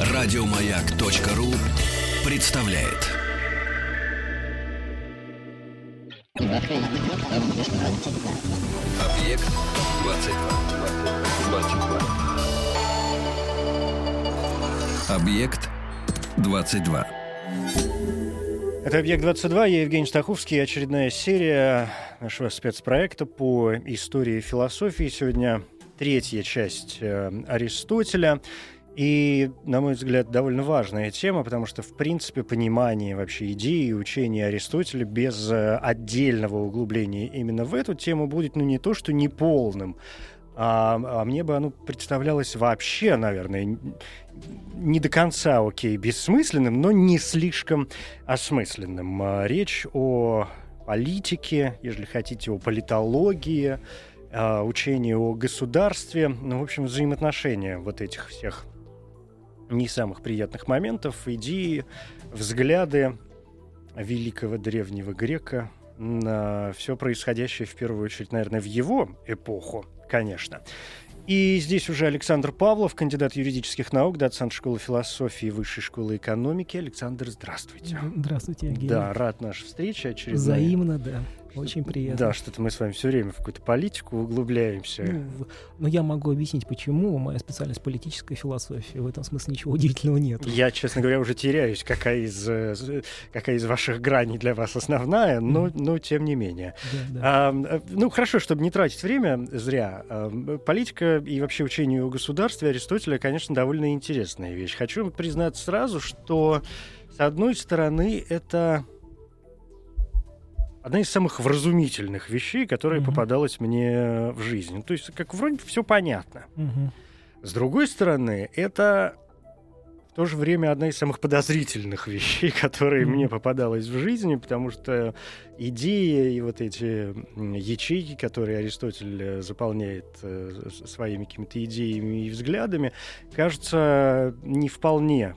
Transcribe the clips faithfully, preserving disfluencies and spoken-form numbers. Радиомаяк.ру представляет. Объект двадцать два. Объект двадцать два. Это «Объект-двадцать два», я Евгений Стаховский, очередная серия нашего спецпроекта по истории и философии. Сегодня третья часть Аристотеля. И, на мой взгляд, довольно важная тема, потому что, в принципе, понимание вообще идеи и учения Аристотеля без отдельного углубления именно в эту тему будет, ну, не то что неполным, а, а мне бы оно представлялось вообще, наверное, не до конца, окей, бессмысленным, но не слишком осмысленным. Речь о политике, если хотите, о политологии, о учении о государстве, ну, в общем, взаимоотношения вот этих всех не самых приятных моментов, идеи, взгляды великого древнего грека на все происходящее, в первую очередь, наверное, в его эпоху, конечно. И здесь уже Александр Павлов, кандидат юридических наук, доцент школы философии Высшей школы экономики. Александр, здравствуйте. Здравствуйте, Евгений. Да, рад нашей встрече очередной. Взаимно, да. Очень приятно. Да, что-то мы с вами все время в какую-то политику углубляемся. Ну, но я могу объяснить, почему. Моя специальность — политическая философия. В этом смысле ничего удивительного нет. Я, честно говоря, уже теряюсь, какая из, какая из ваших граней для вас основная, но, но тем не менее. Да, да. А, ну, хорошо, чтобы не тратить время зря. А, политика и вообще учение о государстве Аристотеля, конечно, довольно интересная вещь. Хочу признаться сразу, что, с одной стороны, это одна из самых вразумительных вещей, которая mm-hmm. попадалась мне в жизнь. То есть, как вроде все понятно. Mm-hmm. С другой стороны, это в то же время одна из самых подозрительных вещей, которые mm-hmm. мне попадалась в жизни, потому что идеи и вот эти ячейки, которые Аристотель заполняет своими какими-то идеями и взглядами, кажутся не вполне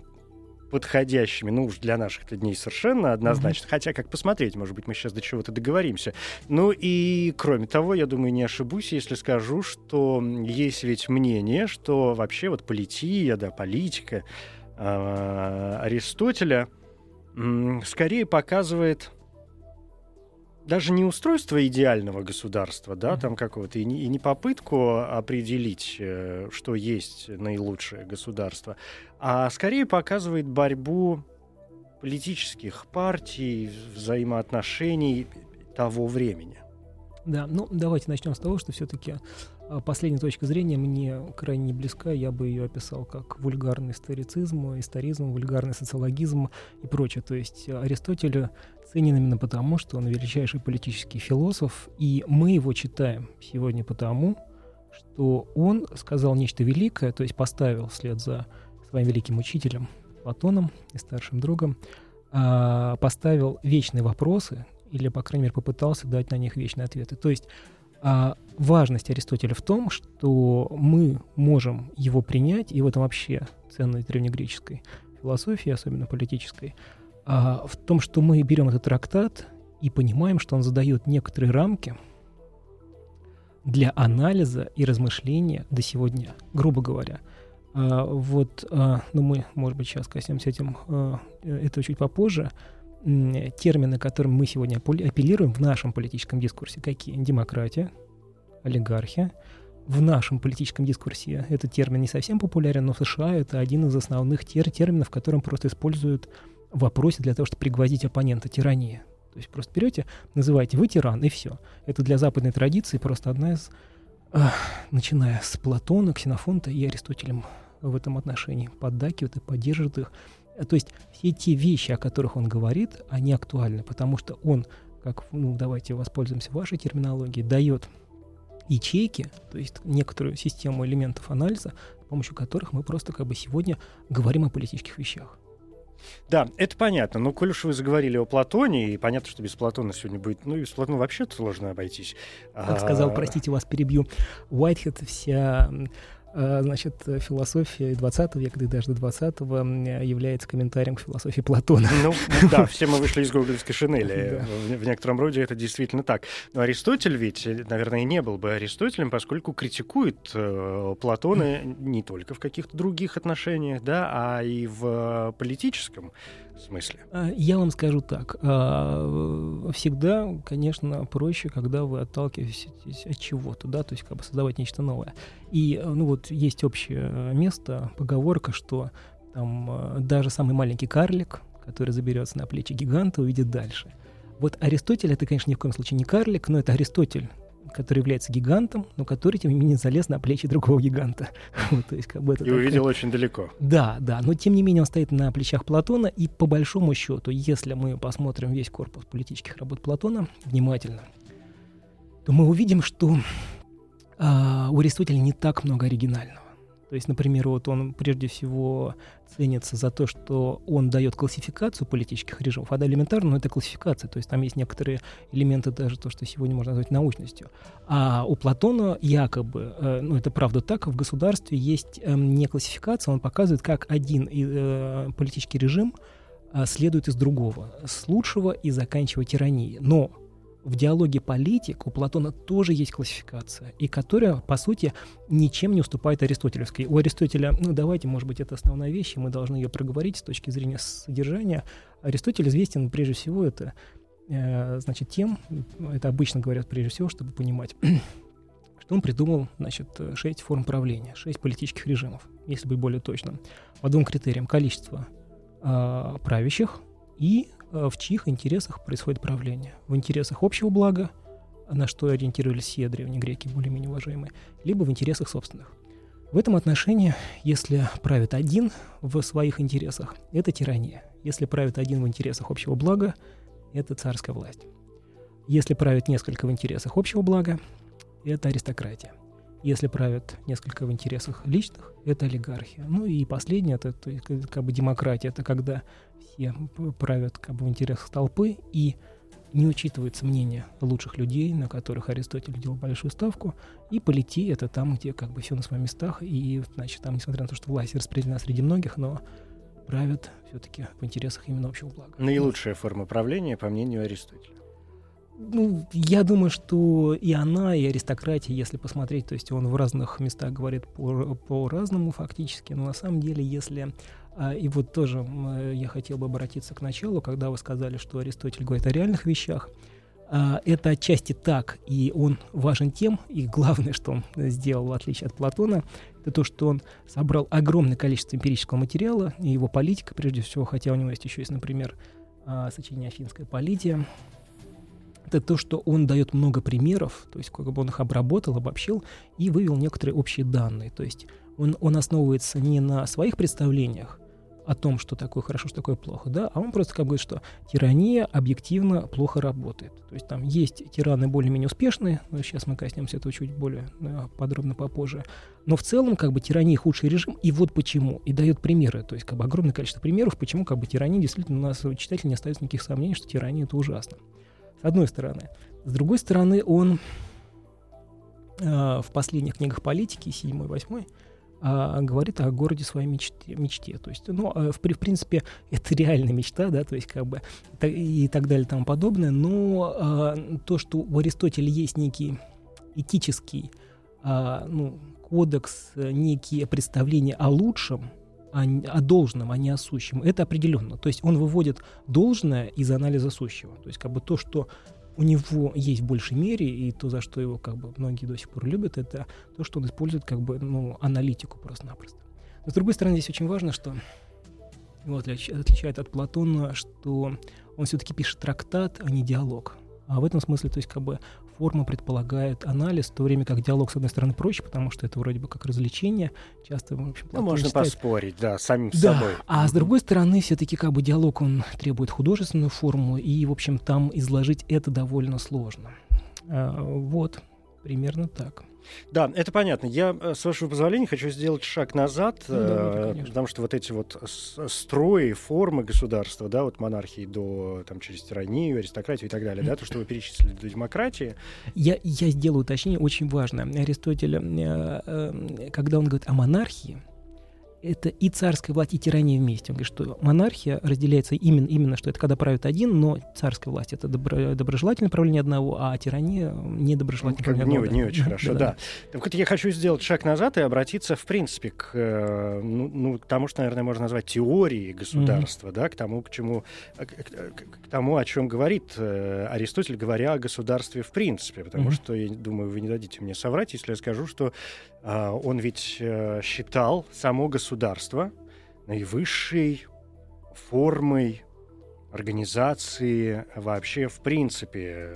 подходящими, ну уж для наших дней совершенно однозначно, mm-hmm. хотя как посмотреть, может быть, мы сейчас до чего-то договоримся. Ну и, кроме того, я думаю, не ошибусь, если скажу, что есть ведь мнение, что вообще вот полития, да, политика Аристотеля скорее показывает даже не устройство идеального государства, да, mm-hmm. там какого-то, и не, и не попытку определить, что есть наилучшее государство, а скорее показывает борьбу политических партий, взаимоотношений того времени. Да, ну давайте начнем с того, что все-таки последняя точка зрения мне крайне не близка. Я бы ее описал как вульгарный историцизм, историзм, вульгарный социологизм и прочее. То есть Аристотель ценен именно потому, что он величайший политический философ, и мы его читаем сегодня потому, что он сказал нечто великое, то есть поставил вслед за своим великим учителем Платоном и старшим другом, поставил вечные вопросы, или, по крайней мере, попытался дать на них вечные ответы. То есть А важность Аристотеля в том, что мы можем его принять, и в этом вообще ценность древнегреческой философии, особенно политической, а в том, что мы берем этот трактат и понимаем, что он задает некоторые рамки для анализа и размышления до сегодня, грубо говоря. А вот, а, ну мы, может быть, сейчас коснемся этим, а, этого чуть попозже. Термины, которым мы сегодня апеллируем в нашем политическом дискурсе, какие? Демократия, олигархия. В нашем политическом дискурсе этот термин не совсем популярен, но в США это один из основных тер- терминов, которым просто используют в вопросе для того, чтобы пригвоздить оппонента — тирания. То есть просто берете, называете «вы тиран» и все. Это для западной традиции просто одна из, э, начиная с Платона, Ксенофонта и Аристотелем в этом отношении, поддакивают и поддерживают их. То есть все те вещи, о которых он говорит, они актуальны, потому что он, как, ну, давайте воспользуемся вашей терминологией, дает ячейки, то есть некоторую систему элементов анализа, с помощью которых мы просто как бы сегодня говорим о политических вещах. Да, это понятно, но коль уж вы заговорили о Платоне, и понятно, что без Платона сегодня будет, ну и без Платона вообще-то сложно обойтись. Как сказал, простите, вас перебью, Уайтхед, вся значит, философия двадцатого века, и даже до двадцатого, является комментарием к философии Платона. Ну, да, все мы вышли из гоголевской шинели. Да. В, в некотором роде это действительно так. Но Аристотель ведь, наверное, не был бы Аристотелем, поскольку критикует э, Платона не только в каких-то других отношениях, да, а и в э, политическом смысле. Я вам скажу так. Всегда, конечно, проще, когда вы отталкиваетесь от чего-то, да, то есть как бы создавать нечто новое. И, ну вот, есть общее место, поговорка, что там даже самый маленький карлик, который заберется на плечи гиганта, увидит дальше. Вот Аристотель — это, конечно, ни в коем случае не карлик, но это Аристотель, который является гигантом, но который, тем не менее, залез на плечи другого гиганта. Вот, то есть, как бы это и такая... увидел очень далеко. Да, да, но, тем не менее, он стоит на плечах Платона, и, по большому счету, если мы посмотрим весь корпус политических работ Платона внимательно, то мы увидим, что э, у Аристотеля не так много оригинального. То есть, например, вот он прежде всего ценится за то, что он дает классификацию политических режимов, а да, элементарно, но это классификация, то есть там есть некоторые элементы даже то, что сегодня можно назвать научностью. А у Платона якобы, э, ну это правда так, в государстве есть э, не классификация, он показывает, как один э, политический режим э, следует из другого, с лучшего и заканчивая тиранией. Но в диалоге политик у Платона тоже есть классификация, и которая, по сути, ничем не уступает аристотелевской. У Аристотеля, ну давайте, может быть, это основная вещь, и мы должны ее проговорить с точки зрения содержания. Аристотель известен прежде всего это, э, значит, тем, это обычно говорят прежде всего, чтобы понимать, что он придумал, значит, шесть форм правления, шесть политических режимов, если быть более точным, по двум критериям: количество э, правящих и в чьих интересах происходит правление. В интересах общего блага, на что ориентировались все древнегреки, более-менее уважаемые, либо в интересах собственных. В этом отношении, если правит один в своих интересах, это тирания. Если правит один в интересах общего блага, это царская власть. Если правит несколько в интересах общего блага, это аристократия. Если правят несколько в интересах личных, это олигархия. Ну и последнее, это, то есть, как бы демократия, это когда все правят как бы в интересах толпы и не учитывается мнение лучших людей, на которых Аристотель делал большую ставку, и полития — это там, где как бы все на своих местах, и значит там, несмотря на то, что власть распределена среди многих, но правят все-таки в интересах именно общего блага. Наилучшая форма правления, по мнению Аристотеля. Ну, я думаю, что и она, и аристократия, если посмотреть, то есть он в разных местах говорит по- по-разному фактически, но на самом деле, если... А, и вот тоже э, я хотел бы обратиться к началу, когда вы сказали, что Аристотель говорит о реальных вещах. А, это отчасти так, и он важен тем, и главное, что он сделал, в отличие от Платона, это то, что он собрал огромное количество эмпирического материала, и его политика, прежде всего, хотя у него есть еще есть, например, э, сочинение «Афинская полития», это то, что он дает много примеров, то есть как бы он их обработал, обобщил и вывел некоторые общие данные. То есть он, он основывается не на своих представлениях о том, что такое хорошо, что такое плохо, да, а он просто как бы говорит, что тирания объективно плохо работает. То есть там есть тираны более-менее успешные, но сейчас мы коснемся этого чуть более подробно попозже, но в целом как бы тирания худший режим, и вот почему, и дает примеры, то есть как бы огромное количество примеров, почему как бы тирания действительно у нас у читателей не остается никаких сомнений, что тирания — это ужасно. С одной стороны. С другой стороны, он э, в последних книгах политики, седьмой, восьмой, э, говорит о городе своей мечте. мечте. То есть, ну, э, в, в принципе, это реальная мечта, да, то есть, как бы, и так далее, и тому подобное. Но э, то, что у Аристотеля есть некий этический э, ну, кодекс, некие представления о лучшем, О, о должном, а не о сущем. Это определенно. То есть он выводит должное из анализа сущего. То есть как бы то, что у него есть в большей мере, и то, за что его как бы многие до сих пор любят, это то, что он использует как бы ну, аналитику просто-напросто. Но с другой стороны, здесь очень важно, что его отлич, отличает от Платона, что он все-таки пишет трактат, а не диалог. А в этом смысле, то есть как бы форма предполагает анализ, в то время как диалог, с одной стороны, проще, потому что это вроде бы как развлечение. Часто, в общем, ну, можно считает... поспорить, да, самим да. собой. А с другой стороны, все-таки как бы диалог, он требует художественную форму, и, в общем, там изложить это довольно сложно. А, вот, примерно так. Да, это понятно. Я, с вашего позволения, хочу сделать шаг назад, ну, да, это, потому что вот эти вот строи, формы государства, да, от монархии до, там, через тиранию, аристократию и так далее, да, то, что вы перечислили, до демократии. Я, я сделаю уточнение, очень важно. Аристотель, когда он говорит о монархии, это и царская власть, и тирания вместе. Он говорит, что монархия разделяется именно, именно что это когда правит один, но царская власть — это добро, доброжелательное правление одного, а тирания — недоброжелательное правление одного. Не, не очень хорошо, да. Так вот я хочу сделать шаг назад и обратиться, в принципе, к, ну, ну, к тому, что, наверное, можно назвать теорией государства, mm-hmm. да, к тому, к чему, к, к, к тому, о чем говорит Аристотель, говоря о государстве в принципе. Потому mm-hmm. что, я думаю, вы не дадите мне соврать, если я скажу, что э, он ведь э, считал само государство Государства наивысшей формой организации вообще в принципе,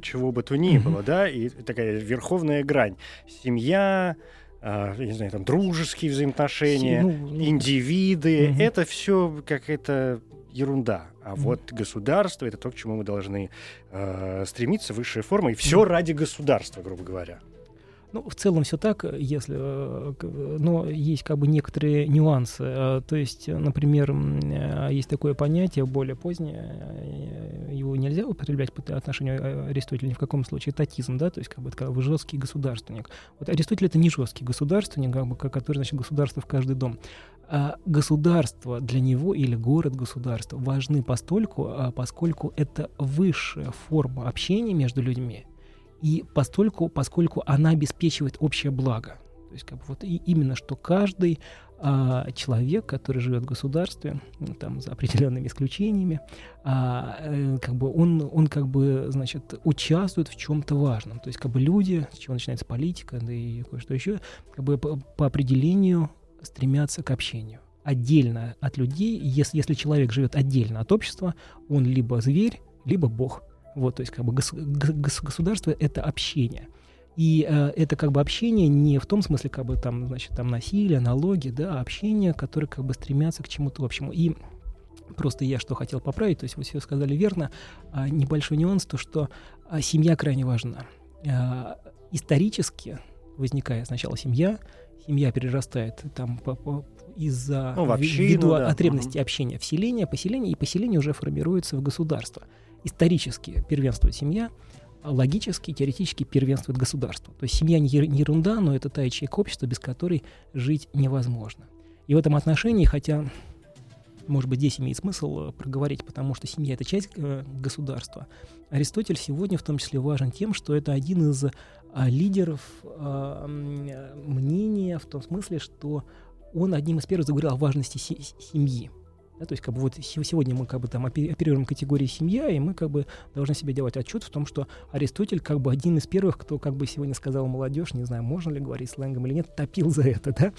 чего бы то ни было, да, и такая верховная грань. Семья, я не знаю, там, дружеские взаимоотношения, индивиды, угу. это все какая-то ерунда. А mm-hmm. вот государство — это то, к чему мы должны э, стремиться, высшая форма, и все mm-hmm. ради государства, грубо говоря. Ну, в целом все так, если, но есть как бы некоторые нюансы. То есть, например, есть такое понятие более позднее, его нельзя употреблять по отношению Аристотеля ни в каком случае, татизм, да, то есть как бы это жесткий государственник. Вот Аристотель — это не жесткий государственник, как бы, который, значит, государство в каждый дом. А государство для него или город-государство важны постольку, поскольку это высшая форма общения между людьми. И постольку, поскольку она обеспечивает общее благо. То есть как бы вот и именно что каждый а, человек, который живет в государстве, ну, там, за определенными исключениями, а, как бы он, он как бы, значит, участвует в чем-то важном. То есть как бы люди, с чего начинается политика, да и кое-что еще, как бы по, по определению стремятся к общению. Отдельно от людей, если, если человек живет отдельно от общества, он либо зверь, либо бог. Вот, то есть как бы гос- гос- государство — это общение. И э, это как бы общение не в том смысле, как бы там, значит, там насилие, налоги, да, а общение, которое как бы стремятся к чему-то общему. И просто я что хотел поправить, то есть вы все сказали верно, а, небольшой нюанс, то что а, семья крайне важна. А, исторически возникает сначала семья, семья перерастает там по, по, из-за ну, в общину, ввиду да. потребностей mm-hmm. общения в селение, поселение, и поселение уже формируется в государство. Исторически первенствует семья, логически, теоретически первенствует государство. То есть семья не ерунда, но это та ячейка общества, без которой жить невозможно. И в этом отношении, хотя, может быть, здесь имеет смысл проговорить, потому что семья — это часть государства, Аристотель сегодня в том числе важен тем, что это один из лидеров мнения в том смысле, что он одним из первых заговорил о важности семьи. Да, то есть как бы вот сегодня мы как бы там оперируем категории семья, и мы как бы должны себе делать отчет в том, что Аристотель как бы один из первых, кто как бы сегодня сказал молодежь, не знаю, можно ли говорить сленгом или нет, топил за это, да,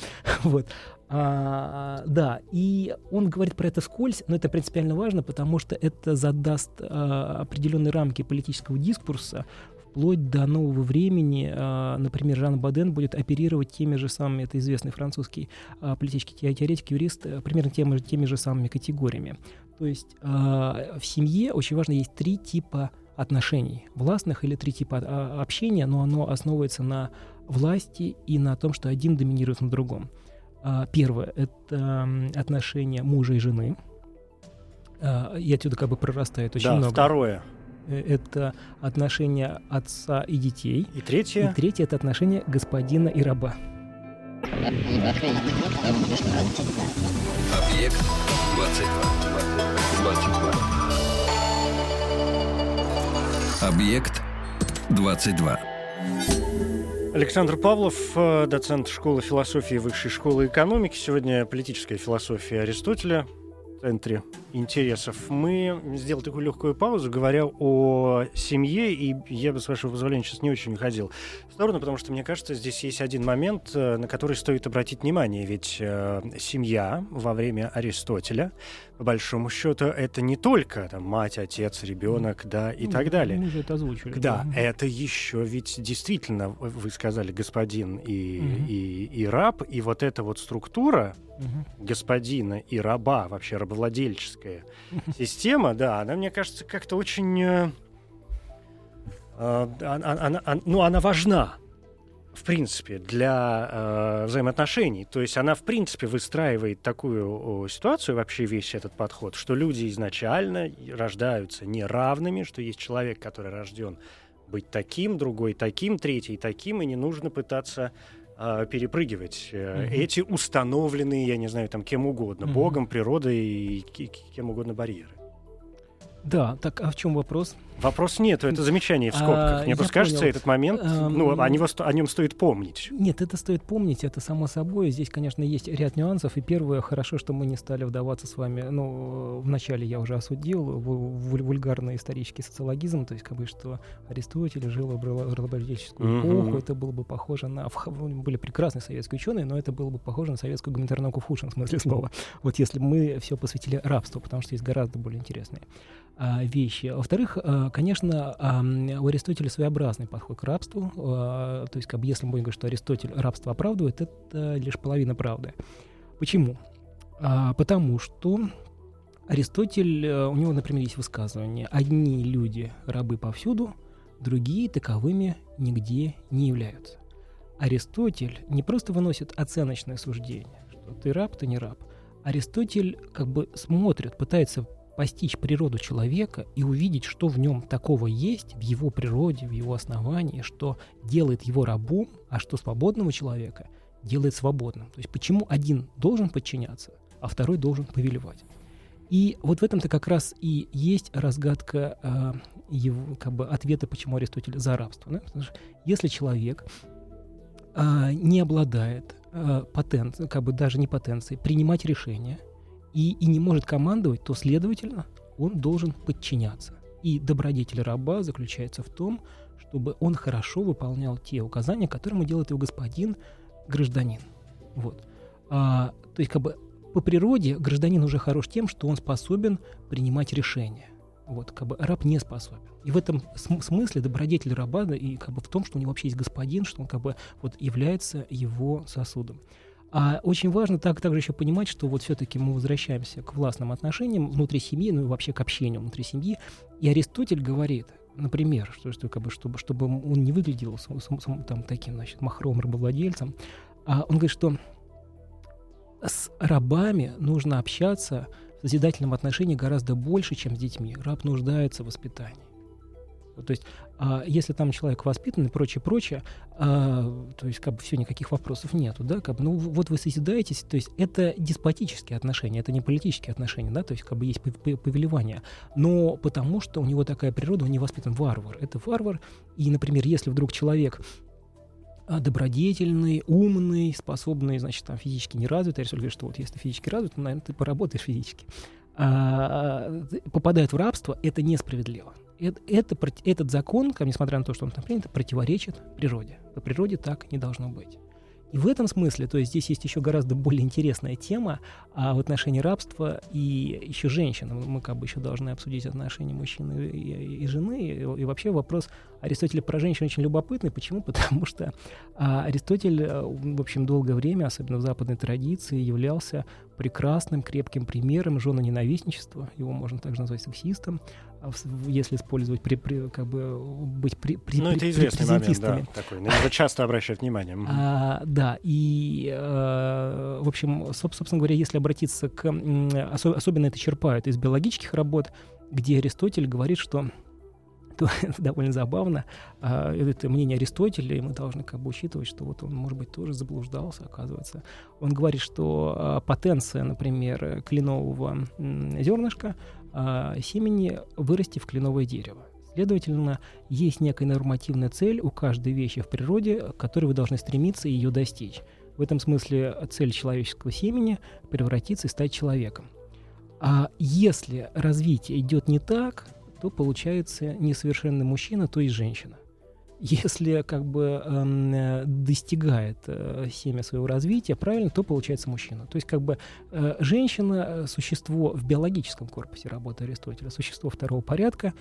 вот. А, да, и он говорит про это вскользь, но это принципиально важно, потому что это задаст а, определенные рамки политического дискурса вплоть до нового времени. А, например, Жан Боден будет оперировать теми же самыми, это известный французский а, политический теоретик, юрист, а, примерно теми, теми же самыми категориями. То есть а, в семье очень важно есть три типа отношений, властных или три типа а, общения, но оно основывается на власти и на том, что один доминирует над другом. Первое — это отношения мужа и жены. И отсюда как бы прорастает очень да, много. Второе — это отношения отца и детей. И третье? И третье — это отношения господина и раба. Объект двадцать два. Объект двадцать два. Александр Павлов, доцент школы философии Высшей школы экономики. Сегодня политическая философия Аристотеля в центре интересов. Мы сделали такую легкую паузу, говоря о семье, и я бы, с вашего позволения, сейчас не очень уходил в сторону, потому что, мне кажется, здесь есть один момент, на который стоит обратить внимание. Ведь э, семья во время Аристотеля, по большому счету, это не только там, мать, отец, ребенок, да, и ну, так далее. Мы же это озвучили. Да, да, это еще ведь действительно, вы сказали, господин и, угу. и, и раб, и вот эта вот структура угу. господина и раба, вообще рабовладельческая система, да, она, мне кажется, как-то очень... Э, э, она, она, она, ну, она важна. в принципе, для э, взаимоотношений. То есть она, в принципе, выстраивает такую о, ситуацию, вообще весь этот подход, что люди изначально рождаются неравными, что есть человек, который рожден быть таким, другой таким, третий таким, и не нужно пытаться э, перепрыгивать э, mm-hmm. эти установленные, я не знаю, там, кем угодно, mm-hmm. богом, природой и, и, и кем угодно барьеры. Да, так а в чем вопрос? Вопрос нет, это замечание в скобках. А, Мне просто понял. кажется, этот момент, а, ну, о, него, о нем стоит помнить. Нет, это стоит помнить, это само собой. Здесь, конечно, есть ряд нюансов. И первое, хорошо, что мы не стали вдаваться с вами, ну, вначале я уже осудил вульгарный исторический социологизм, то есть, как бы, что Аристотель жил в рабовладельческую эпоху, угу. это было бы похоже на... Были прекрасные советские ученые, но это было бы похоже на советскую гуманитарную науку в худшем смысле слова. Вот если бы мы все посвятили рабству, потому что есть гораздо более интересные вещи. Во-вторых, конечно, у Аристотеля своеобразный подход к рабству. То есть, как бы, если мы будем говорить, что Аристотель рабство оправдывает, это лишь половина правды. Почему? Потому что Аристотель, у него, например, есть высказывание: одни люди рабы повсюду, другие таковыми нигде не являются. Аристотель не просто выносит оценочное суждение, что ты раб, ты не раб. Аристотель, как бы, смотрит, пытается постичь природу человека и увидеть, что в нем такого есть, в его природе, в его основании, что делает его рабом, а что свободного человека делает свободным. То есть почему один должен подчиняться, а второй должен повелевать. И вот в этом-то как раз и есть разгадка э, его, как бы, ответа, почему Аристотель за рабство. Да? Потому что если человек э, не обладает э, потенцией, как бы даже не потенцией, принимать решения, И, и не может командовать, то, следовательно, он должен подчиняться. И добродетель раба заключается в том, чтобы он хорошо выполнял те указания, которые ему делает его господин, гражданин. Вот. А, то есть, как бы, по природе гражданин уже хорош тем, что он способен принимать решения. Вот, как бы, раб не способен. И в этом см- смысле добродетель раба, да, и, как бы, в том, что у него вообще есть господин, что он, как бы, вот, является его сосудом. А очень важно так, также еще понимать, что вот все-таки мы возвращаемся к властным отношениям внутри семьи, ну и вообще к общению внутри семьи. И Аристотель говорит, например, что, что, как бы, чтобы, чтобы он не выглядел сам, сам, там, таким, значит, махровым рабовладельцем, а он говорит, что с рабами нужно общаться в созидательном отношении гораздо больше, чем с детьми. Раб нуждается в воспитании. То есть, а, если там человек воспитан и прочее, прочее, а, то есть, как бы, все, никаких вопросов нету, да, как бы, ну, вот вы созидаетесь, то есть, это деспотические отношения, это не политические отношения, да, то есть, как бы, есть повелевание, но потому что у него такая природа, он не воспитан варвар, это варвар, и, например, если вдруг человек добродетельный, умный, способный, значит, там, физически неразвитый, Аристотель говорит, что вот, если ты физически развит, то, наверное, ты поработаешь физически, а, попадает в рабство, это несправедливо. Это, это, этот закон, несмотря на то, что он там принят, противоречит природе. По природе так не должно быть. И в этом смысле, то есть здесь есть еще гораздо более интересная тема а, в отношении рабства и еще женщин. Мы, как бы, еще должны обсудить отношения мужчины и, и, и жены. И, и вообще вопрос Аристотеля про женщин очень любопытный. Почему? Потому что а, Аристотель, в общем, долгое время, особенно в западной традиции, являлся прекрасным, крепким примером женоненавистничества. Его можно также назвать сексистом, если использовать, при, при, как бы, быть при, при, ну, это известный момент, да, такой. На него часто обращают внимание. А, да, и, а, в общем, собственно говоря, если обратиться к... Особенно это черпают из биологических работ, где Аристотель говорит, что... То, это довольно забавно. А, это мнение Аристотеля, и мы должны, как бы, учитывать, что вот он, может быть, тоже заблуждался, оказывается. Он говорит, что а, потенция, например, кленового м- зернышка, а, семени вырасти в кленовое дерево. Следовательно, есть некая нормативная цель у каждой вещи в природе, к которой вы должны стремиться и ее достичь. В этом смысле цель человеческого семени — превратиться и стать человеком. А если развитие идет не так, то получается несовершенный мужчина, то есть женщина. Если, как бы, э, достигает э, семя своего развития правильно, то получается мужчина. То есть, как бы, э, женщина — существо в биологическом корпусе работы Аристотеля, существо второго порядка,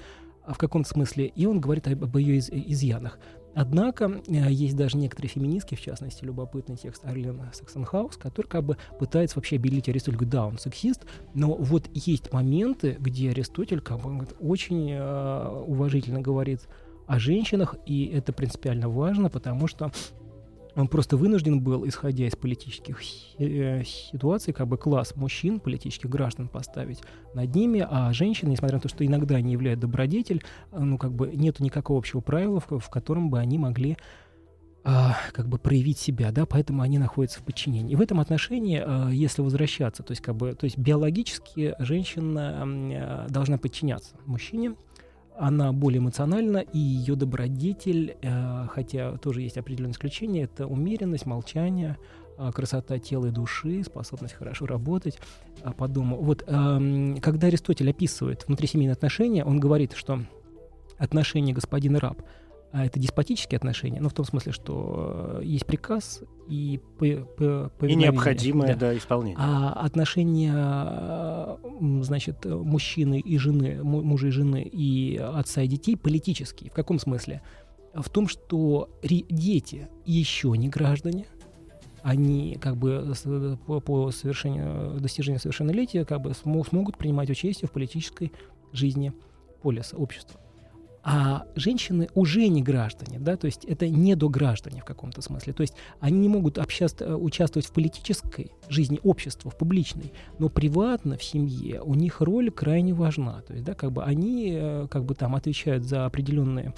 в каком-то смысле, и он говорит об, об ее из, изъянах. Однако э, есть даже некоторые феминистки, в частности, любопытный текст Арлен Саксенхаус, который, как бы, пытается вообще обелить Аристотеля. Говорит, да, он сексист, но вот есть моменты, где Аристотель, как бы, говорит, очень э, уважительно говорит о женщинах, и это принципиально важно, потому что Он просто вынужден был, исходя из политических ситуаций, как бы класс мужчин, политических граждан поставить над ними, а женщины, несмотря на то, что иногда они являются добродетель, ну, как бы нету никакого общего правила, в, в котором бы они могли а, как бы проявить себя, да, поэтому они находятся в подчинении. И в этом отношении, а, если возвращаться, то есть, как бы, то есть биологически женщина а, должна подчиняться мужчине, она более эмоциональна, и ее добродетель, э, хотя тоже есть определенные исключения, это умеренность, молчание, э, красота тела и души, способность хорошо работать э, по дому. Вот, э, когда Аристотель описывает внутрисемейные отношения, он говорит, что отношения господин и раб — это деспотические отношения, ну, в том смысле, что э, есть приказ и повиновение. И необходимое, да, да, исполнение. А отношения, значит, мужчины и жены, мужа и жены, и отца и детей политические. В каком смысле? В том, что дети еще не граждане, они как бы по совершению, достижению совершеннолетия как бы смогут принимать участие в политической жизни полиса, общества. А женщины уже не граждане, да, то есть это недограждане в каком-то смысле. То есть они не могут обща- участвовать в политической жизни общества, в публичной, но приватно в семье у них роль крайне важна. То есть, да, как бы они как бы там отвечают за определенные,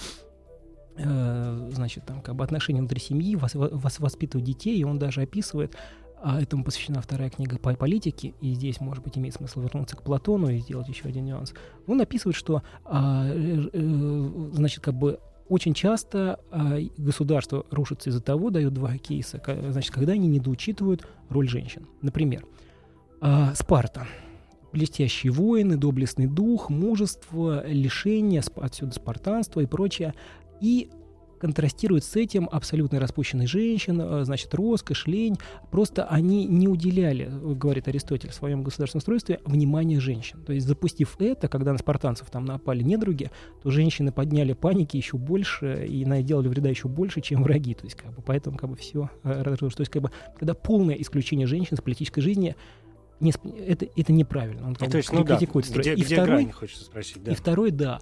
э, значит, там, как бы отношения внутри семьи, вас, вас воспитывают детей, и он даже описывает. А этому посвящена вторая книга по политике, и здесь, может быть, имеет смысл вернуться к Платону и сделать еще один нюанс. Он описывает, что, а, э, значит, как бы очень часто а, государство рушится из-за того, дает два кейса, к- значит, когда они недоучитывают роль женщин. Например, а, Спарта. Блестящие воины, доблестный дух, мужество, лишение, отсюда спартанство и прочее. И контрастирует с этим абсолютно распущенные женщины, значит, роскошь, лень. Просто они не уделяли, говорит Аристотель, в своем государственном устройстве внимания женщин. То есть, запустив это, когда на спартанцев там напали недруги, то женщины подняли паники еще больше и наделали вреда еще больше, чем враги. То есть, как бы, поэтому как бы все разрушилось. То есть, как бы, когда полное исключение женщин с политической жизни, не, это, это неправильно. Он как бы ну, критикует, да, строй. Где, и где второй, грань, хочется спросить. Да. И второй, да.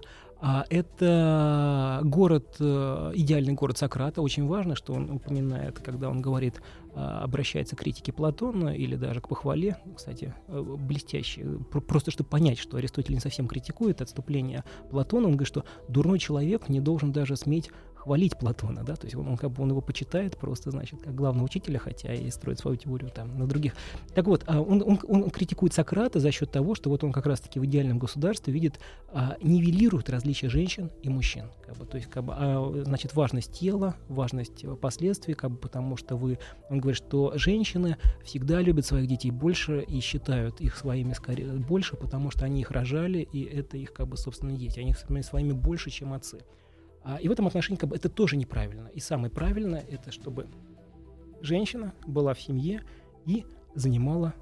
А это город, идеальный город Сократа. Очень важно, что он упоминает, когда он говорит, обращается к критике Платона или даже к похвале. Кстати, блестящий. Просто чтобы понять, что Аристотель не совсем критикует отступление Платона, он говорит, что дурной человек не должен даже сметь хвалить Платона, да, то есть он, он как бы он его почитает просто, значит, как главного учителя, хотя и строит свою теорию там на других. Так вот, он, он, он критикует Сократа за счет того, что вот он как раз-таки в идеальном государстве видит, а, нивелирует различия женщин и мужчин, как бы, то есть, как бы, а, значит, важность тела, важность последствий, как бы, потому что вы, он говорит, что женщины всегда любят своих детей больше и считают их своими скорее больше, потому что они их рожали, и это их, как бы, собственные дети, они их своими больше, чем отцы. И в этом отношении как бы, это тоже неправильно. И самое правильное – это чтобы женщина была в семье и занимала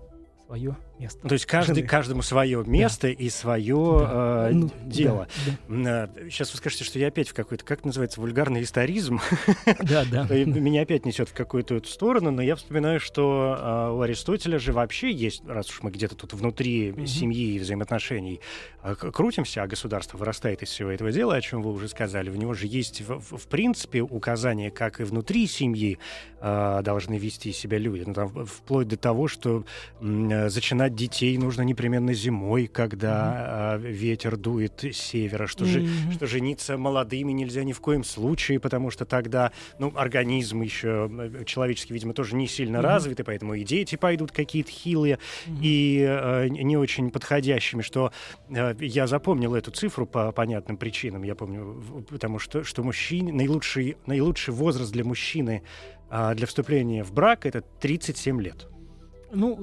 свое место. То есть каждый, каждому свое место, да, и свое, да, э, ну, дело. Да, да. Сейчас вы скажете, что я опять в какой-то, как называется, вульгарный историзм. Да, да. Меня опять несет в какую-то эту сторону, но я вспоминаю, что э, у Аристотеля же вообще есть, раз уж мы где-то тут внутри mm-hmm. семьи и взаимоотношений э, крутимся, а государство вырастает из всего этого дела, о чем вы уже сказали. У него же есть в, в, в принципе указания, как и внутри семьи э, должны вести себя люди. Ну, там, вплоть до того, что э, зачинать детей нужно непременно зимой, когда mm-hmm. э, ветер дует с севера, что, mm-hmm. же, что жениться молодыми нельзя ни в коем случае, потому что тогда, ну, организм еще человеческий, видимо, тоже не сильно mm-hmm. развит, и поэтому и дети пойдут какие-то хилые mm-hmm. и э, не очень подходящими, что э, я запомнил эту цифру по понятным причинам, я помню, потому что, что мужчине, наилучший, наилучший возраст для мужчины э, для вступления в брак — это тридцать семь лет. Ну,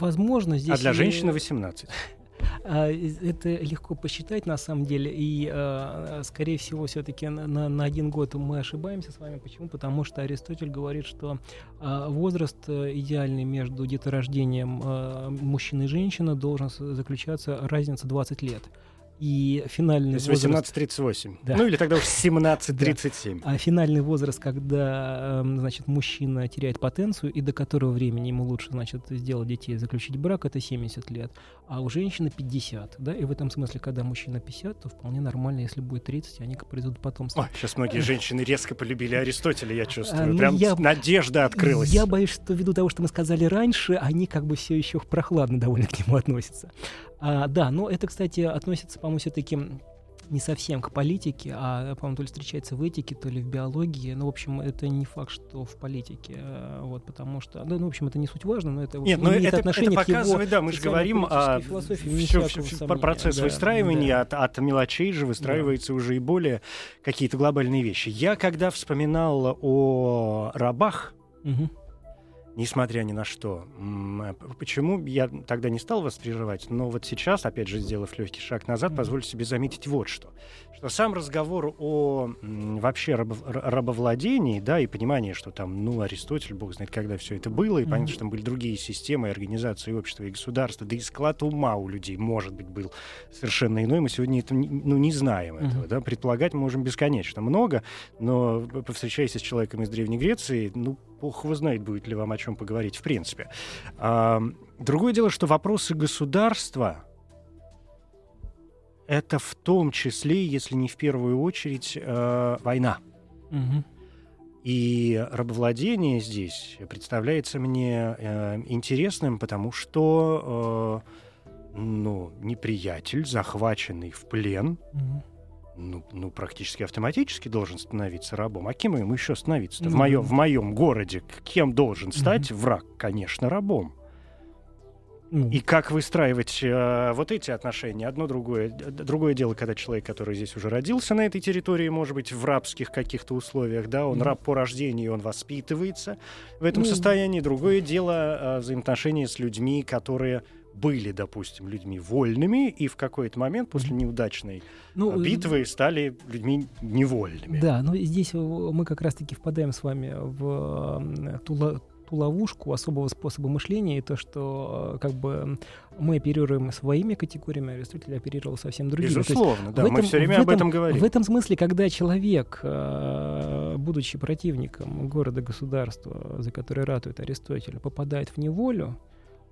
возможно, здесь... А для женщины восемнадцать. Это легко посчитать, на самом деле. И, скорее всего, все-таки на, на один год мы ошибаемся с вами. Почему? Потому что Аристотель говорит, что возраст идеальный между деторождением мужчины и женщины должен заключаться разница двадцать лет. И финальный то есть возраст... восемнадцать тридцать восемь. Да. Ну или тогда уж семнадцать тридцать семь. Да. А финальный возраст, когда, значит, мужчина теряет потенцию, и до которого времени ему лучше, значит, сделать детей, заключить брак, это семьдесят лет. А у женщины пятьдесят. Да? И в этом смысле, когда мужчина пятьдесят, то вполне нормально, если будет тридцать, они произойдут потомство. Ой, сейчас многие женщины резко полюбили Аристотеля, я чувствую. Прям я... надежда открылась. Я боюсь, что ввиду того, что мы сказали раньше, они как бы все еще прохладно довольно к нему относятся. А, да, но это, кстати, относится, по-моему, все-таки не совсем к политике, а, по-моему, то ли встречается в этике, то ли в биологии. Ну, в общем, это не факт, что в политике. Вот, потому что, ну, в общем, это не суть важно, но это Нет, но это, отношение это показывает, к его, да, мы же говорим о процессе да, выстраивания, да. От, от мелочей же выстраиваются да. уже и более какие-то глобальные вещи. Я, когда вспоминал о рабах, угу. несмотря ни на что. Почему я тогда не стал вас прерывать, но вот сейчас, опять же, сделав легкий шаг назад, позволю себе заметить вот что. Что сам разговор о вообще рабов- рабовладении, да, и понимании, что там, ну, Аристотель, бог знает, когда все это было, и понятно, что там были другие системы, организации, общества и государства, да и склад ума у людей, может быть, был совершенно иной. Мы сегодня это, ну, не знаем этого, да, предполагать мы можем бесконечно много, но повстречаясь с человеком из Древней Греции, ну, бог его знает, будет ли вам о чем поговорить в принципе. А, другое дело, что вопросы государства — это в том числе, если не в первую очередь, э, война. Угу. И рабовладение здесь представляется мне э, интересным, потому что э, ну, неприятель, захваченный в плен, угу. Ну, ну, практически автоматически должен становиться рабом. А кем ему еще становиться-то? Mm-hmm. В моем, в моем городе кем должен стать mm-hmm. враг? Конечно, рабом. Mm-hmm. И как выстраивать э, вот эти отношения? Одно другое. Другое дело, когда человек, который здесь уже родился на этой территории, может быть, в рабских каких-то условиях, да, он mm-hmm. раб по рождению, он воспитывается в этом mm-hmm. состоянии. Другое дело э, взаимоотношения с людьми, которые... были, допустим, людьми вольными и в какой-то момент после неудачной ну, битвы стали людьми невольными. Да, но здесь мы как раз-таки впадаем с вами в ту, ту ловушку особого способа мышления и то, что как бы мы оперируем своими категориями, а Аристотель оперировал совсем другими. Безусловно, есть, да, этом, мы все время этом, об этом говорим. В этом смысле, когда человек, будучи противником города-государства, за которое ратует Аристотель, попадает в неволю,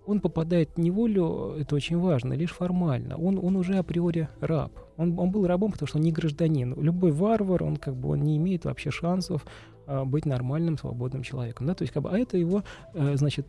он попадает в неволю, это очень важно, лишь формально. Он, он уже априори раб. Он, он был рабом, потому что он не гражданин. Любой варвар, он как бы он не имеет вообще шансов а, быть нормальным, свободным человеком. Да? То есть, как бы, а это его, а, значит,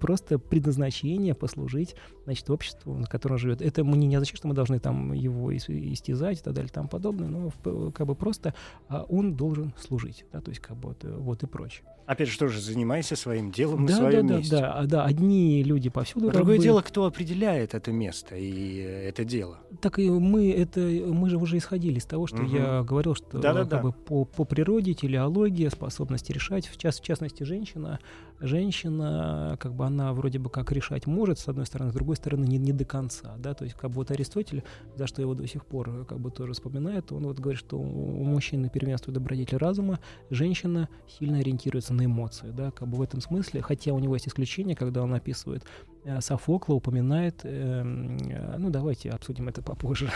просто предназначение послужить, значит, обществу, на котором он живет. Это не означает, что мы должны там его истязать и так далее, и тому подобное, но как бы просто а, он должен служить. Да? То есть, как бы, вот, вот и прочее. Опять же, тоже занимайся своим делом да, на своем да, месте. Да, да, да. Одни люди повсюду. Другое рабы. Дело, кто определяет это место и это дело. Так и мы, это, мы же уже исходили из того, что угу. я говорил, что да, да, как да. бы по, по природе, телеология, способность решать. В, част, в частности, женщина, женщина, как бы она вроде бы как решать может, с одной стороны, с другой стороны, не, не до конца. Да? То есть, как бы вот Аристотель, за что его до сих пор как бы тоже вспоминает, он вот говорит, что у мужчины первенствует добродетель разума, женщина сильно ориентируется на на эмоции, да, как бы в этом смысле, хотя у него есть исключение, когда он описывает э, Софокла, упоминает, э, э, ну, давайте обсудим это попозже.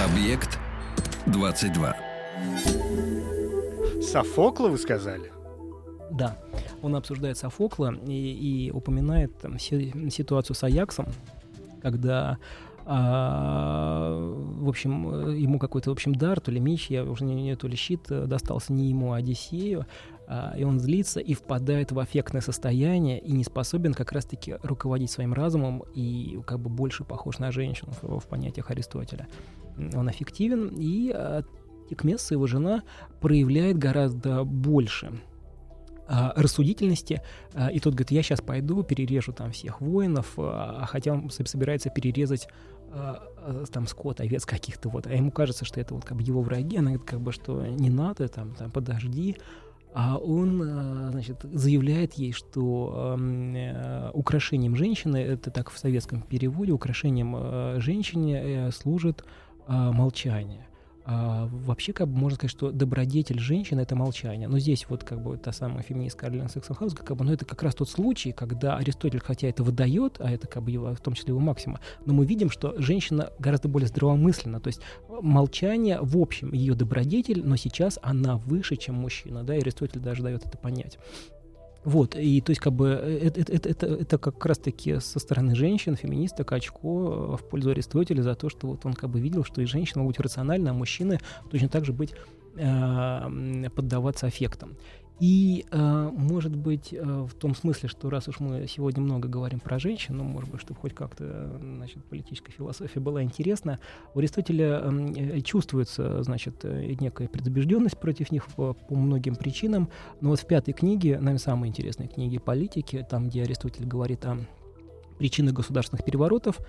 Объект двадцать два. Софокла, вы сказали? Да, он обсуждает Софокла и, и упоминает там, си- ситуацию с Аяксом, когда А, в общем, ему какой-то, в общем, дар, то ли меч, я уже не, не то ли щит достался не ему, а Одиссею, а, и он злится и впадает в аффектное состояние и не способен как раз-таки руководить своим разумом и как бы больше похож на женщину в, в понятиях Аристотеля. Он аффективен, и а, Текмесса, его жена, проявляет гораздо больше рассудительности, и тот говорит, я сейчас пойду, перережу там всех воинов, хотя он собирается перерезать там скот, овец каких-то, вот, а ему кажется, что это вот как бы его враги, она говорит, как бы, что не надо, там, там, подожди, а он, значит, заявляет ей, что украшением женщины, это так в советском переводе, украшением женщины служит молчание. А, вообще, как бы, можно сказать, что добродетель женщины — это молчание. Но здесь вот как бы та самая феминистка Арлен Саксенхаус, как бы, но ну, это как раз тот случай, когда Аристотель, хотя это выдает, а это как бы его, в том числе его максима, но мы видим, что женщина гораздо более здравомысленна. То есть молчание, в общем, ее добродетель, но сейчас она выше, чем мужчина, да, и Аристотель даже дает это понять. Вот, и то есть как бы это, это, это, это как раз-таки со стороны женщин, феминисток, очко в пользу Аристотеля за то, что вот он как бы видел, что и женщины могут быть рациональны, а мужчины точно так же быть, э, поддаваться аффектам. И, э, может быть, э, в том смысле, что раз уж мы сегодня много говорим про женщин, ну, может быть, чтобы хоть как-то, значит, политическая философия была интересна, у Аристотеля э, чувствуется, значит, э, некая предубежденность против них по, по многим причинам. Но вот в пятой книге, наверное, самой интересной книге «Политики», там, где Аристотель говорит о причинах государственных переворотов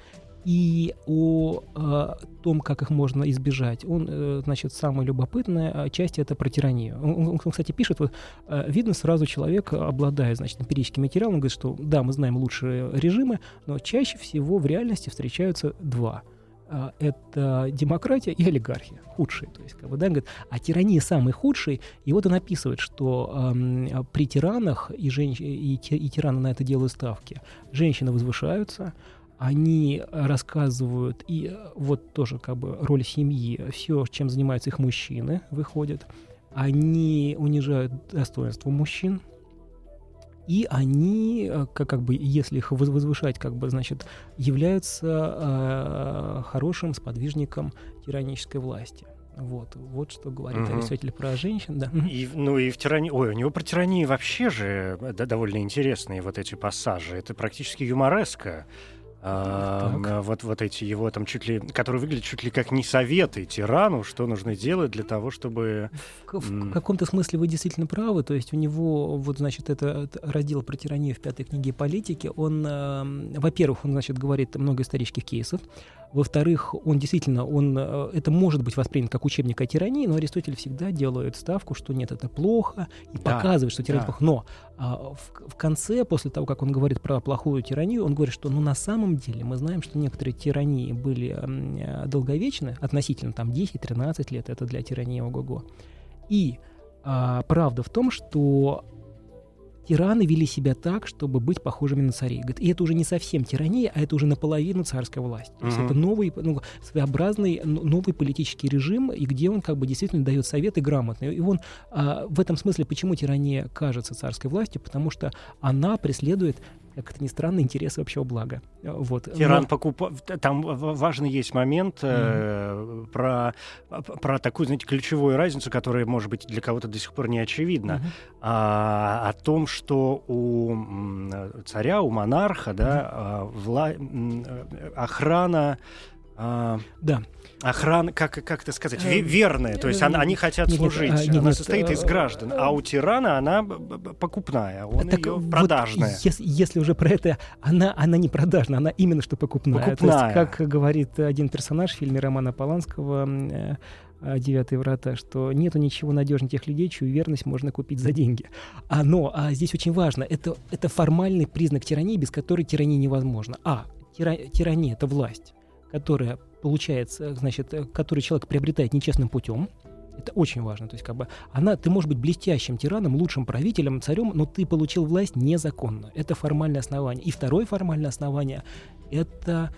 и о, о том, как их можно избежать. Он, значит, самая любопытная часть — это про тиранию. Он, он кстати, пишет, вот, видно сразу человек, обладая, значит, эмпирическим материалом, он говорит, что да, мы знаем лучшие режимы, но чаще всего в реальности встречаются два. Это демократия и олигархия, худшие. То есть, как бы, да, он говорит, а тирания самый худший. И вот он описывает, что э, при тиранах, и, женщ... и, и тираны на это делают ставки, женщины возвышаются, они рассказывают, и вот тоже как бы роль семьи, все, чем занимаются их мужчины, выходит. Они унижают достоинство мужчин, и они, как, как бы, если их возвышать, как бы, значит, являются э, хорошим сподвижником тиранической власти. Вот, вот что говорит угу. Аристотель про женщин, да. И, ну и в тирании... Ой, у него про тирании вообще же да, довольно интересные вот эти пассажи. Это практически юмореска. А, вот, вот эти его там чуть ли, которые выглядят чуть ли как не советы тирану, что нужно делать для того, чтобы... В, в каком-то смысле вы действительно правы, то есть у него, вот, значит, этот раздел про тиранию в пятой книге «Политики», он, э, во-первых, он, значит, говорит много исторических кейсов, во-вторых, он действительно, он, это может быть воспринято как учебник о тирании, но Аристотель всегда делает ставку, что нет, это плохо, и да, показывает, что тирания да. плохо. Но а, в, в конце, после того, как он говорит про плохую тиранию, он говорит, что ну, на самом деле мы знаем, что некоторые тирании были а, долговечны, относительно там десять-тринадцать лет, это для тирании ого-го. И а, правда в том, что тираны вели себя так, чтобы быть похожими на царей. Говорит, и это уже не совсем тирания, а это уже наполовину царская власть. То есть mm-hmm. это новый, ну, своеобразный новый политический режим, и где он как бы действительно дает советы грамотные. И он а, в этом смысле, почему тирания кажется царской властью, потому что она преследует, как это ни странно, интересы общего блага. Вот. Тиран Но... покупает... Там важный есть момент mm-hmm. э, про, про такую, знаете, ключевую разницу, которая, может быть, для кого-то до сих пор не очевидна. Mm-hmm. А, о том, что у царя, у монарха, mm-hmm. да, вла... охрана... А, да. Охрана, как, как это сказать, верная. То есть она, они хотят нет, служить. Нет, она нет, состоит из граждан. А у тирана она покупная, он так ее продажная. Вот, если, если уже про это, она, она не продажная, она именно что покупная. покупная. То есть, как говорит один персонаж в фильме Романа Поланского «Девятые врата», что нету ничего надежнее тех людей, чью верность можно купить за деньги. А, но а здесь очень важно, это, это формальный признак тирании, без которой тирания невозможна. А, тира, тирания — это власть, которая получается, значит, который человек приобретает нечестным путем. Это очень важно. То есть, как бы, она, ты можешь быть блестящим тираном, лучшим правителем, царем, но ты получил власть незаконно. Это формальное основание. И второе формальное основание — это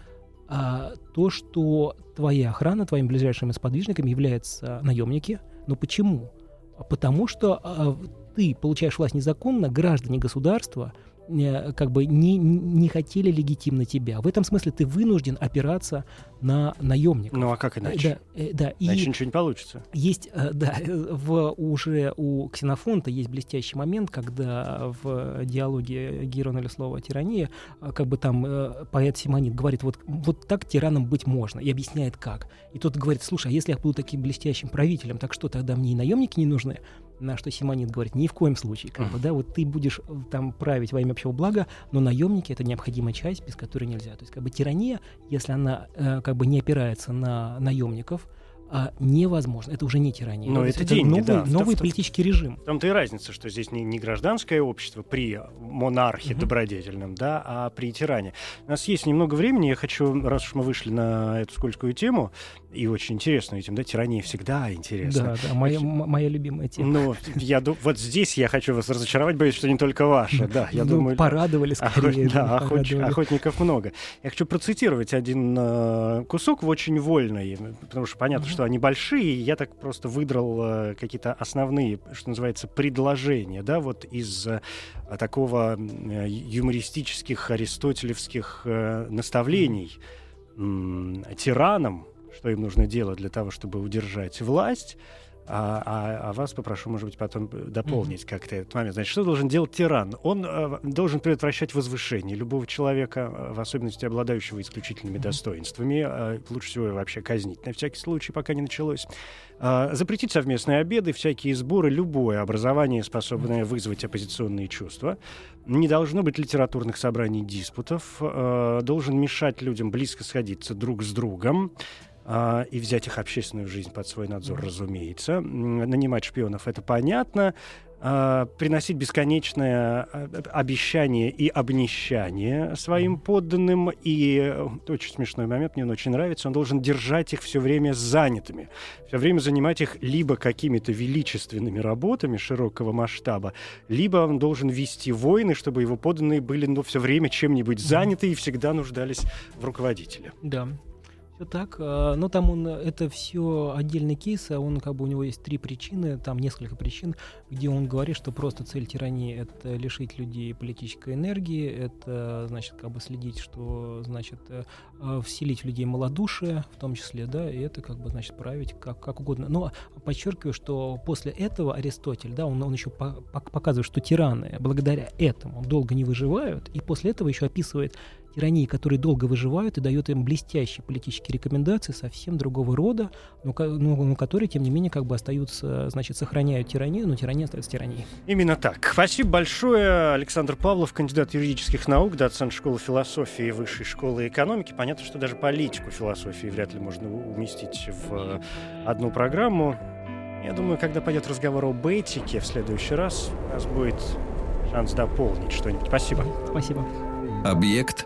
а, то, что твоя охрана, твоими ближайшими сподвижниками являются наемники. Но почему? Потому что а, ты получаешь власть незаконно, граждане государства как бы не, не хотели легитимно тебя. В этом смысле ты вынужден опираться на наемников. Ну а как иначе? Да, да. Иначе и ничего не получится. Есть, да, в, уже у Ксенофонта есть блестящий момент, когда в диалоге Герона или слова «Тирания» как бы там поэт Симонид говорит, вот, вот так тираном быть можно, и объясняет как. И тот говорит, слушай, а если я буду таким блестящим правителем, так что тогда мне и наемники не нужны? На что Симонид говорит, ни в коем случае. Как бы, да, вот ты будешь там править во имя общего блага, но наемники — это необходимая часть, без которой нельзя. То есть как бы тирания, если она э, как бы не опирается на наемников, а, невозможно. Это уже не тирания. Но это, это деньги, новый, да. новый там, политический режим. Там-то и разница, что здесь не, не гражданское общество при монархе uh-huh. добродетельном, да, а при тиране. У нас есть немного времени. Я хочу, раз уж мы вышли на эту скользкую тему, и очень интересную тему, да, тирания всегда интересна. Да, да, моя, Значит, м- моя любимая тема. Ну, я, вот здесь я хочу вас разочаровать, боюсь, что не только ваша. Да, я ну, думаю, порадовали скорее. Охот... Да, да, порадовали. Охотников много. Я хочу процитировать один э, кусок, очень вольный, потому что понятно, uh-huh. что они большие, я так просто выдрал э, какие-то основные, что называется, предложения, да, вот из э, такого э, юмористических, аристотелевских э, наставлений э, тиранам, что им нужно делать для того, чтобы удержать власть. А, а, а вас попрошу, может быть, потом дополнить mm-hmm. как-то этот момент. Значит, что должен делать тиран? Он э, должен предотвращать возвышение любого человека, в особенности обладающего исключительными mm-hmm. достоинствами. Э, лучше всего его вообще казнить, на всякий случай, пока не началось. Э, запретить совместные обеды, всякие сборы, любое образование, способное mm-hmm. вызвать оппозиционные чувства. Не должно быть литературных собраний, диспутов. Э, должен мешать людям близко сходиться друг с другом. И взять их общественную жизнь под свой надзор, разумеется. Нанимать шпионов — это понятно. Приносить бесконечное обещание и обнищание своим подданным. И очень смешной момент, мне он очень нравится. Он должен держать их все время занятыми. Все время занимать их либо какими-то величественными работами широкого масштаба, либо он должен вести войны, чтобы его подданные были, ну, все время чем-нибудь заняты и всегда нуждались в руководителе. Да. Так, но там он, это все отдельные кейсы, он, как бы, у него есть три причины, там несколько причин, где он говорит, что просто цель тирании — это лишить людей политической энергии, это, значит, как бы следить, что, значит, вселить в людей малодушие, в том числе, да, и это, как бы, значит, править как, как угодно. Но подчеркиваю, что после этого Аристотель, да, он, он еще по, по, показывает, что тираны благодаря этому долго не выживают, и после этого еще описывает тирании, которые долго выживают, и дает им блестящие политические рекомендации совсем другого рода, но, но которые, тем не менее, как бы остаются, значит, сохраняют тиранию, но тирания остается тиранией. Именно так. Спасибо большое. Александр Павлов, кандидат юридических наук, доцент школы философии и высшей школы экономики. Понятно, что даже политику философии вряд ли можно уместить в одну программу. Я думаю, когда пойдет разговор об этике в следующий раз, у нас будет шанс дополнить что-нибудь. Спасибо. Спасибо. Объект